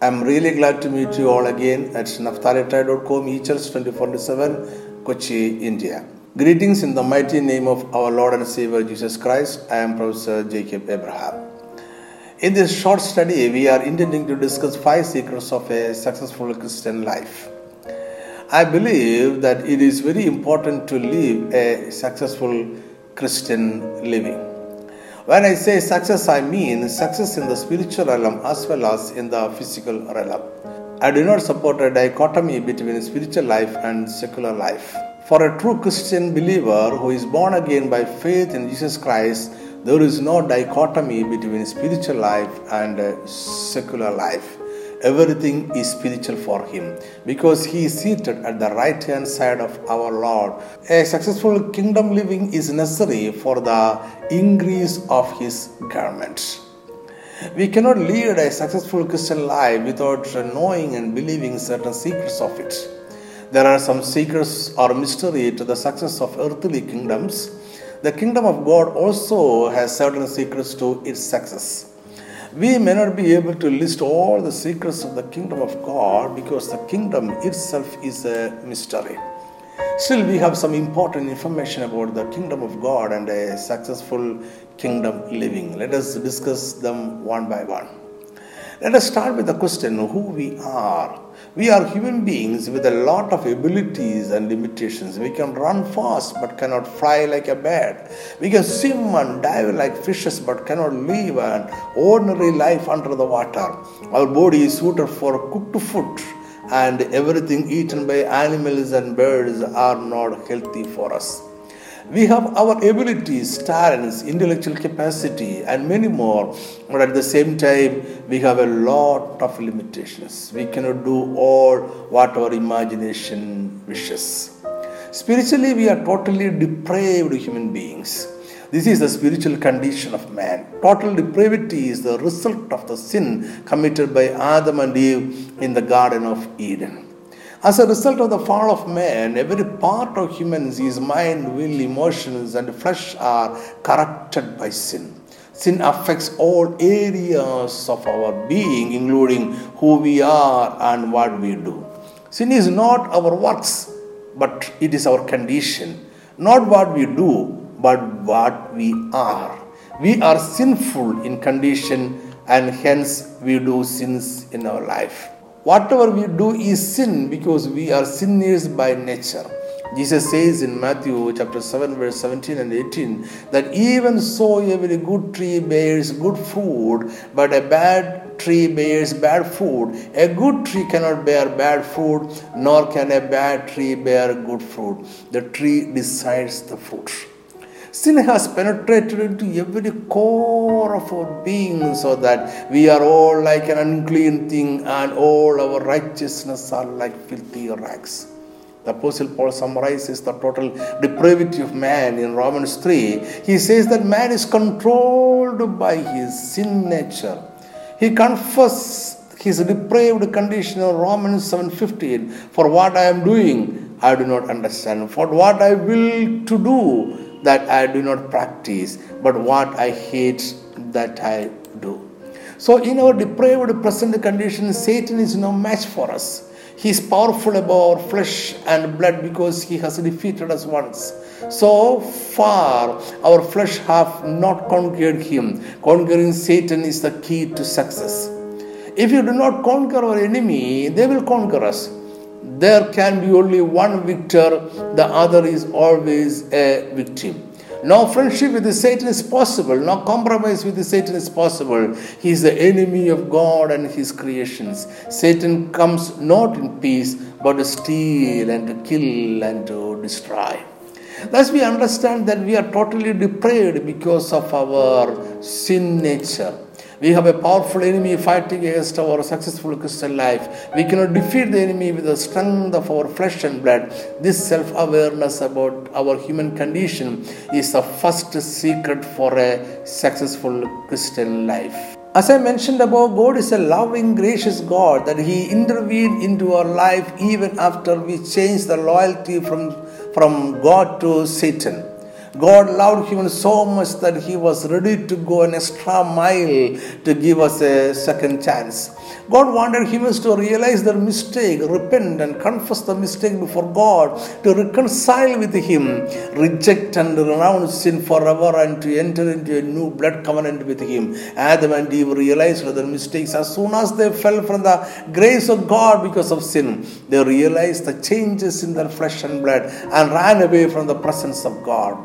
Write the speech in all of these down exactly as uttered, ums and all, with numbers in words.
I'm really glad to meet you all again at naphtali tribe dot com, Echoes twenty-four seven, Kochi, India. Greetings in the mighty name of our Lord and Savior Jesus Christ. I am Professor Jacob Abraham. In this short study, we are intending to discuss five secrets of a successful Christian life. I believe that it is very important to live a successful Christian living. When I say success, I mean success in the spiritual realm as well as in the physical realm. I do not support a dichotomy between spiritual life and secular life. For a true Christian believer who is born again by faith in Jesus Christ, there is no dichotomy between spiritual life and secular life. Everything is spiritual for him because he is seated at the right hand side of our Lord. A successful kingdom living is necessary for the increase of his government. We cannot lead a successful Christian life without knowing and believing certain secrets of it. There are some secrets or mystery to the success of earthly kingdoms. The kingdom of God also has certain secrets to its success. We may not be able to list all the secrets of the kingdom of God because the kingdom itself is a mystery. Still, we have some important information about the kingdom of God and a successful kingdom living. Let us discuss them one by one. Let us start with the question who we are. We are human beings with a lot of abilities and limitations. We can run fast but cannot fly like a bird. We can swim and dive like fishes but cannot live an ordinary life under the water. Our body is suited for cooked food, and everything eaten by animals and birds are not healthy for us. We have our abilities, talents, intellectual capacity, and many more, but at the same time, we have a lot of limitations. We cannot do all what our imagination wishes. Spiritually, we are totally depraved human beings. This is the spiritual condition of man. Total depravity is the result of the sin committed by Adam and Eve in the Garden of Eden. As a result of the fall of man, every part of humans, his mind, will, emotions, and flesh are corrupted by sin. Sin affects all areas of our being, including who we are and what we do. Sin is not our works, but it is our condition. Not what we do, but what we are. We are sinful in condition, and hence we do sins in our life. Whatever we do is sin because we are sinners by nature. Jesus says in Matthew chapter seven verse seventeen and eighteen that even so every good tree bears good fruit, but a bad tree bears bad fruit. A good tree cannot bear bad fruit, nor can a bad tree bear good fruit. The tree decides the fruit. Sin has penetrated into every core of our being so that we are all like an unclean thing and all our righteousness are like filthy rags. The Apostle Paul summarizes the total depravity of man in Romans three. He says that man is controlled by his sin nature. He confesses his depraved condition in Romans seven fifteen. For what I am doing, I do not understand. For what I will to do, that I do not practice, but what I hate, that I do. So in our depraved present condition, Satan is no match for us. He is powerful above our flesh and blood because he has defeated us once. So far, our flesh have not conquered him. Conquering Satan is the key to success. If you do not conquer our enemy, they will conquer us. There can be only one victor, the other is always a victim. No friendship with Satan is possible, no compromise with Satan is possible. He is the enemy of God and his creations. Satan comes not in peace, but to steal and to kill and to destroy. Thus we understand that we are totally depraved because of our sin nature. We have a powerful enemy fighting against our successful Christian life. We cannot defeat the enemy with the strength of our flesh and blood. This self-awareness about our human condition is the first secret for a successful Christian life. As I mentioned above, God is a loving, gracious God that He intervened into our life even after we changed the loyalty from, from God to Satan. God loved human so much that He was ready to go an extra mile to give us a second chance. God wanted humans to realize their mistake, repent and confess the mistake before God, to reconcile with Him, reject and renounce sin forever, and to enter into a new blood covenant with Him. Adam and Eve realized their mistakes as soon as they fell from the grace of God because of sin. They realized the changes in their flesh and blood and ran away from the presence of God.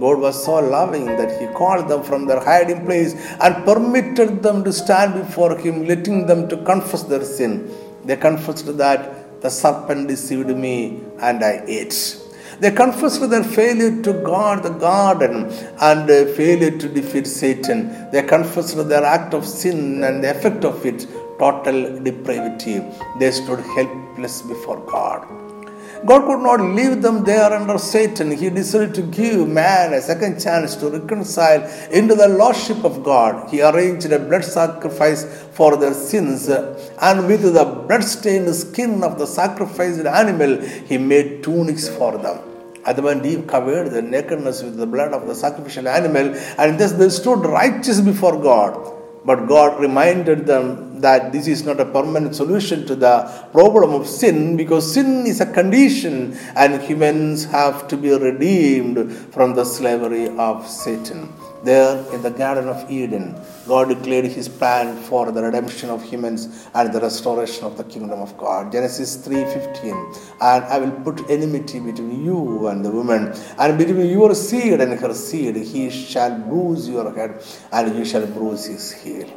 God was so loving that He called them from their hiding place and permitted them to stand before Him, letting them to confess their sin. They confessed that the serpent deceived me and I ate. They confessed their failure to guard the garden and failure to defeat Satan. They confessed their act of sin and the effect of it, total depravity. They stood helpless before God. God could not leave them there under Satan. He decided to give man a second chance to reconcile into the lordship of God. He arranged a blood sacrifice for their sins, and with the blood-stained skin of the sacrificed animal, He made tunics for them. Adam and Eve covered their nakedness with the blood of the sacrificial animal, and thus they stood righteous before God. But God reminded them that this is not a permanent solution to the problem of sin, because sin is a condition and humans have to be redeemed from the slavery of Satan. There in the Garden of Eden, God declared His plan for the redemption of humans and the restoration of the kingdom of God. Genesis three fifteen, and I will put enmity between you and the woman, and between your seed and her seed. He shall bruise your head, and you shall bruise his heel.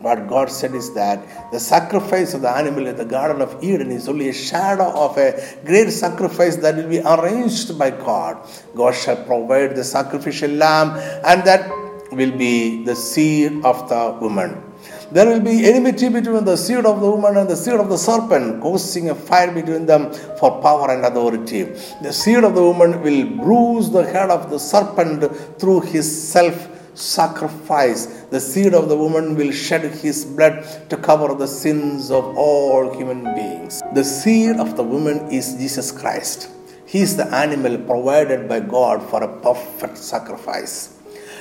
What God said is that the sacrifice of the animal in the Garden of Eden is only a shadow of a great sacrifice that will be arranged by God. God shall provide the sacrificial lamb, and that will be the seed of the woman. There will be enmity between the seed of the woman and the seed of the serpent, causing a fight between them for power and authority. The seed of the woman will bruise the head of the serpent through his self sacrifice. The seed of the woman will shed his blood to cover the sins of all human beings. The seed of the woman is Jesus Christ. He is the animal provided by God for a perfect sacrifice.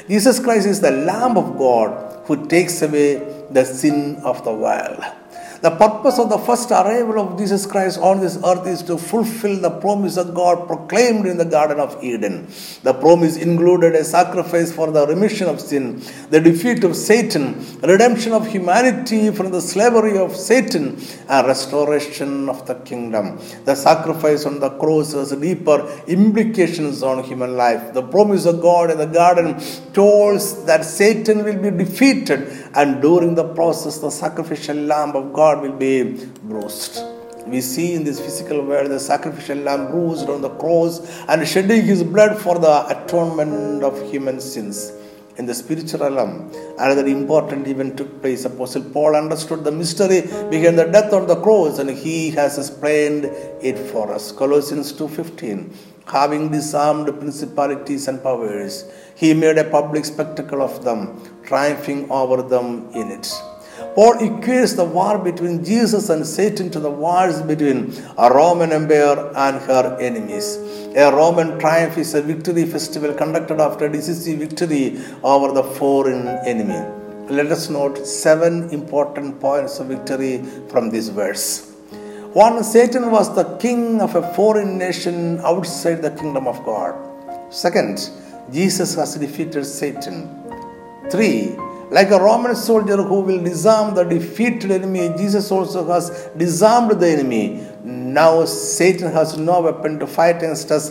Jesus Christ is the Lamb of God who takes away the sin of the world. The purpose of the first arrival of Jesus Christ on this earth is to fulfill the promise of God proclaimed in the Garden of Eden. The promise included a sacrifice for the remission of sin, the defeat of Satan, redemption of humanity from the slavery of Satan, and restoration of the kingdom. The sacrifice on the cross has deeper implications on human life. The promise of God in the garden told that Satan will be defeated, and during the process, the sacrificial lamb of God will be bruised. We see in this physical world the sacrificial lamb bruised on the cross and shedding his blood for the atonement of human sins. In the spiritual realm, another important event took place. Apostle Paul understood the mystery behind the death on the cross, and he has explained it for us. Colossians two fifteen, having disarmed principalities and powers, He made a public spectacle of them, triumphing over them in it. Paul equates the war between Jesus and Satan to the wars between a Roman Empire and her enemies. A Roman triumph is a victory festival conducted after a decisive victory over the foreign enemy. Let us note seven important points of victory from this verse. One, Satan was the king of a foreign nation outside the kingdom of God. Second, Jesus has defeated Satan. Three, like a Roman soldier who will disarm the defeated enemy, Jesus also has disarmed the enemy. Now Satan has no weapon to fight against us.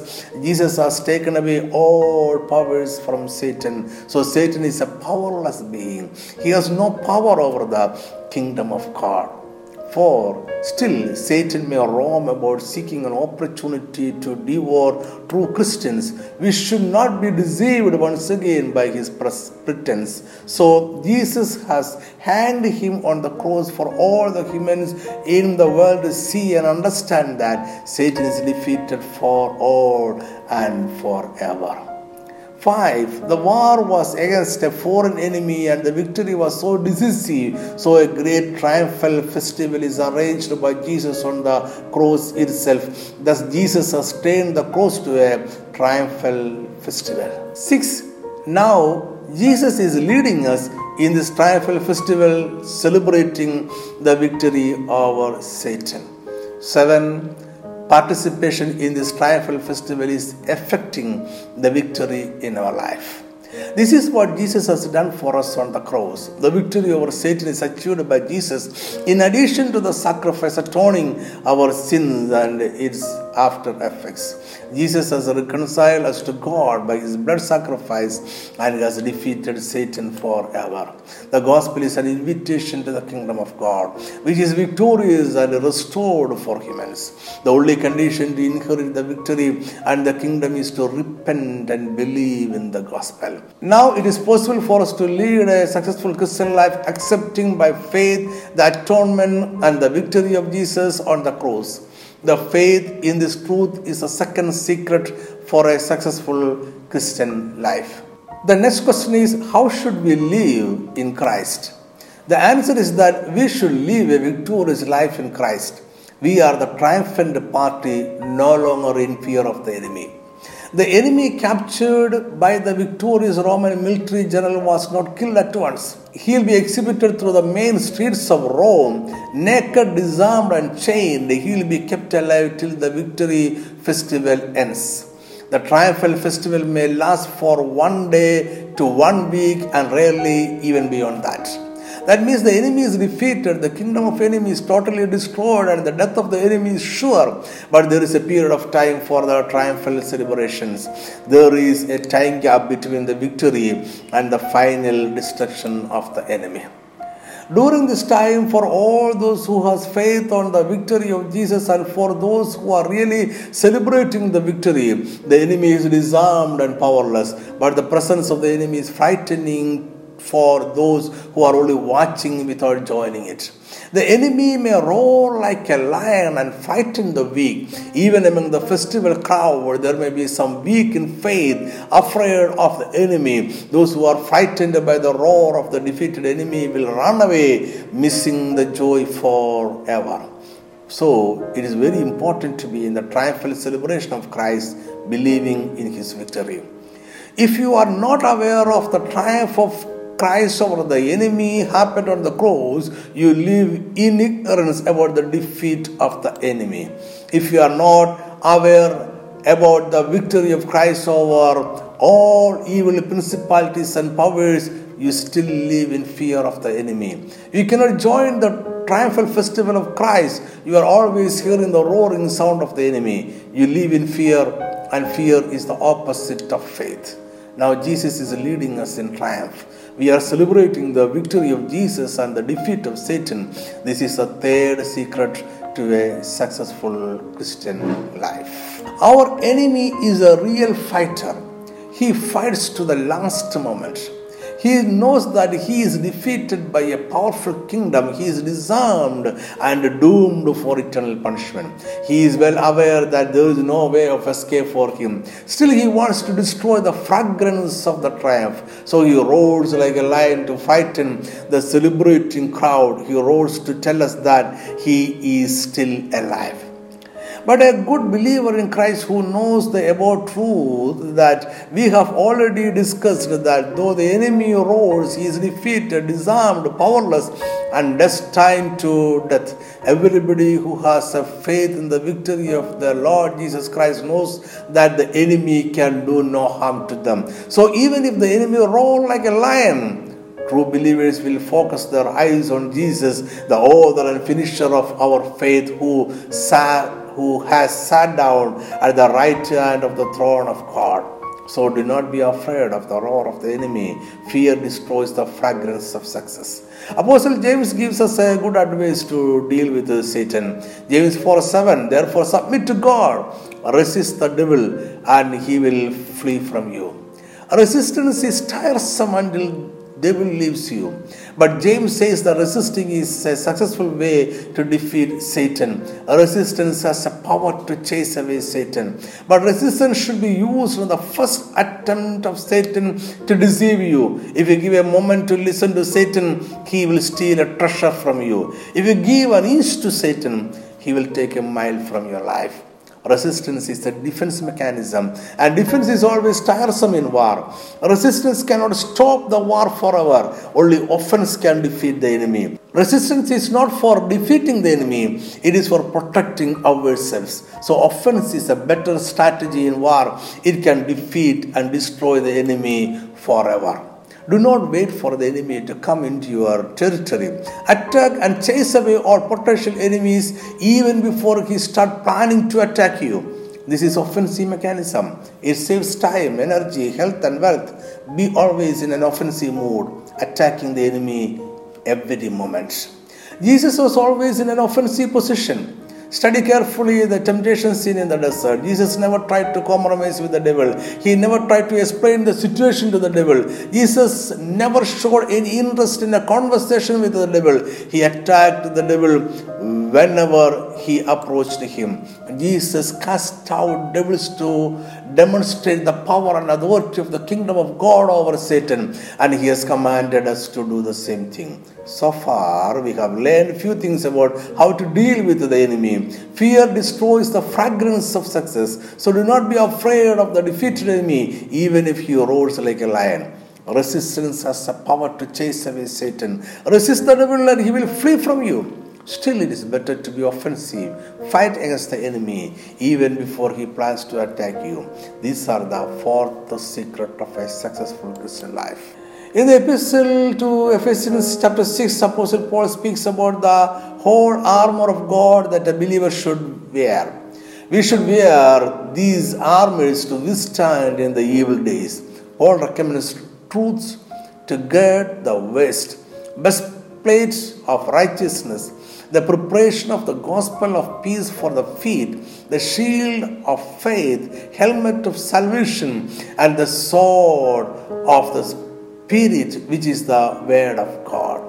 Jesus has taken away all powers from Satan. So Satan is a powerless being. He has no power over the kingdom of God. For still Satan may roam about seeking an opportunity to devour true Christians. We should not be deceived once again by his pretense. So Jesus has hanged him on the cross for all the humans in the world to see and understand that Satan is defeated for all and forever. Five, the war was against a foreign enemy, and the victory was so decisive, so a great triumphal festival is arranged by Jesus on the cross itself. Thus Jesus sustained the cross to a triumphal festival. Six, now Jesus is leading us in this triumphal festival celebrating the victory over Satan. Seven, participation in this triumphal festival is affecting the victory in our life. This is what Jesus has done for us on the cross. The victory over Satan is achieved by Jesus in addition to the sacrifice atoning our sins and its after effects. Jesus has reconciled us to God by his blood sacrifice and has defeated Satan forever. The gospel is an invitation to the kingdom of God, which is victorious and restored for humans. The only condition to inherit the victory and the kingdom is to repent and believe in the gospel. Now it is possible for us to lead a successful Christian life, accepting by faith the atonement and the victory of Jesus on the cross. The faith in this truth is a second secret for a successful Christian life. The next question is, how should we live in Christ? The answer is that we should live a victorious life in Christ. We are the triumphant party, no longer in fear of the enemy. The enemy captured by the victorious Roman military general was not killed at once. He will be exhibited through the main streets of Rome, naked, disarmed and chained. He will be kept alive till the victory festival ends. The triumphal festival may last for one day to one week and rarely even beyond that. That means the enemy is defeated, the kingdom of enemy is totally destroyed, and the death of the enemy is sure. But there is a period of time for the triumphal celebrations. There is a time gap between the victory and the final destruction of the enemy. During this time, for all those who have faith on the victory of Jesus and for those who are really celebrating the victory, the enemy is disarmed and powerless. But the presence of the enemy is frightening for those who are only watching without joining it. The enemy may roar like a lion and frighten the weak. Even among the festival crowd, there may be some weak in faith, afraid of the enemy. Those who are frightened by the roar of the defeated enemy will run away, missing the joy forever. So, it is very important to be in the triumphal celebration of Christ, believing in his victory. If you are not aware of the triumph of Christ over the enemy happened on the cross, you live in ignorance about the defeat of the enemy. If you are not aware about the victory of Christ over all evil principalities and powers, you still live in fear of the enemy. You cannot join the triumphal festival of Christ. You are always hearing the roaring sound of the enemy. You live in fear, and fear is the opposite of faith. Now Jesus is leading us in triumph. We are celebrating the victory of Jesus and the defeat of Satan. This is the third secret to a successful Christian life. Our enemy is a real fighter. He fights to the last moment. He knows that he is defeated by a powerful kingdom. He is disarmed and doomed for eternal punishment. He is well aware that there is no way of escape for him. Still, he wants to destroy the fragrance of the triumph. So he roars like a lion to frighten the celebrating crowd. He roars to tell us that he is still alive. But a good believer in Christ who knows the above truth that we have already discussed, that though the enemy roars, he is defeated, disarmed, powerless, and destined to death. Everybody who has a faith in the victory of the Lord Jesus Christ knows that the enemy can do no harm to them. So even if the enemy roars like a lion, true believers will focus their eyes on Jesus, the author and finisher of our faith, who sat who has sat down at the right hand of the throne of God. So do not be afraid of the roar of the enemy. Fear destroys the fragrance of success. Apostle James gives us a good advice to deal with Satan. James four seven, therefore submit to God, resist the devil, and he will flee from you. Resistance is tiresome until devil leaves you. But James says that resisting is a successful way to defeat Satan. Resistance has a power to chase away Satan. But resistance should be used in the first attempt of Satan to deceive you. If you give a moment to listen to Satan, he will steal a treasure from you. If you give an inch to Satan, he will take a mile from your life. Resistance is a defense mechanism, and defense is always tiresome in war. Resistance cannot stop the war forever. Only offense can defeat the enemy. Resistance is not for defeating the enemy, it is for protecting ourselves. So offense is a better strategy in war. It can defeat and destroy the enemy forever. Do not wait for the enemy to come into your territory. Attack and chase away all potential enemies even before he starts planning to attack you. This is offensive mechanism. It saves time, energy, health and wealth. Be always in an offensive mood, attacking the enemy every moment. Jesus was always in an offensive position. Study carefully the temptation scene in the desert. Jesus never tried to compromise with the devil. He never tried to explain the situation to the devil. Jesus never showed any interest in a conversation with the devil. He attacked the devil whenever he approached him. Jesus cast out devils to demonstrate the power and authority of the kingdom of God over Satan, and he has commanded us to do the same thing. So far, we have learned few things about how to deal with the enemy. Fear destroys the fragrance of success, so do not be afraid of the defeated enemy, even if he roars like a lion. Resistance has the power to chase away Satan. Resist the devil and he will flee from you. Still, it is better to be offensive. Fight against the enemy even before he plans to attack you. These are the fourth secret of a successful Christian life. In the epistle to Ephesians chapter six, Apostle Paul speaks about the whole armor of God that a believer should wear. We should wear these armors to withstand in the evil days. Paul recommends truths to gird the waist, best plates of righteousness, the preparation of the gospel of peace for the feet, the shield of faith, helmet of salvation, and the sword of the Spirit, which is the word of God.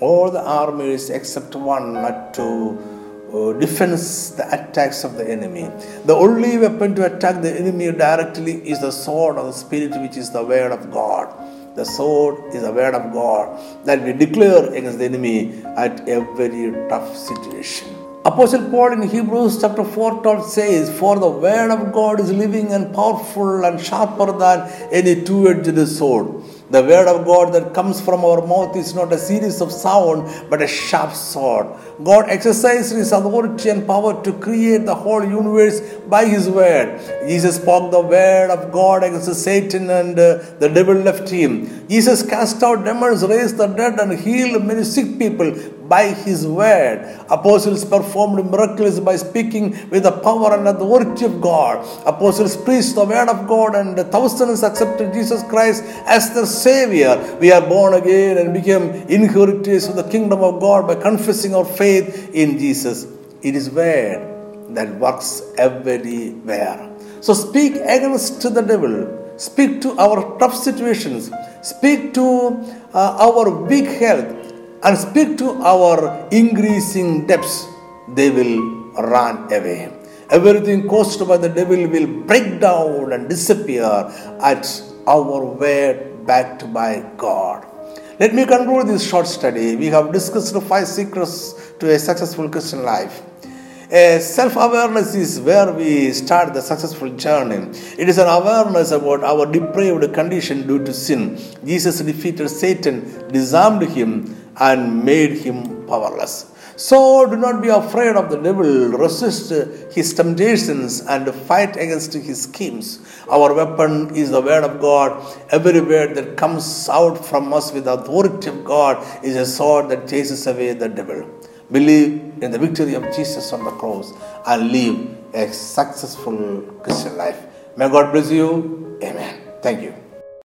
All the armies except one are to uh, defend the attacks of the enemy. The only weapon to attack the enemy directly is the sword of the Spirit, which is the word of God. The sword is the word of God that we declare against the enemy at every tough situation. Apostle Paul in Hebrews chapter four says, "For the word of God is living and powerful and sharper than any two-edged sword. The word of God that comes from our mouth is not a series of sound, but a sharp sword." God exercised His authority and power to create the whole universe by His word. Jesus spoke the word of God against Satan, and uh, the devil left him. Jesus cast out demons, raised the dead, and healed many sick people by His word. Apostles performed miracles by speaking with the power and authority of God. Apostles preached the word of God, and thousands accepted Jesus Christ as their Savior. We are born again and become inheritors of the kingdom of God by confessing our faith in Jesus. It is word that works everywhere. So speak against the devil. Speak to our tough situations. Speak to uh, our weak health, and speak to our increasing depths. They will run away. Everything caused by the devil will break down and disappear at our word backed by God. Let me conclude this short study. We have discussed the five secrets to a successful Christian life. A self-awareness is where we start the successful journey. It is an awareness about our depraved condition due to sin. Jesus defeated Satan, disarmed him, and made him powerless. So do not be afraid of the devil. Resist his temptations and fight against his schemes. Our weapon is the word of God. Every word that comes out from us with the authority of God is a sword that chases away the devil. Believe in the victory of Jesus on the cross and live a successful Christian life. May God bless you. Amen. Thank you.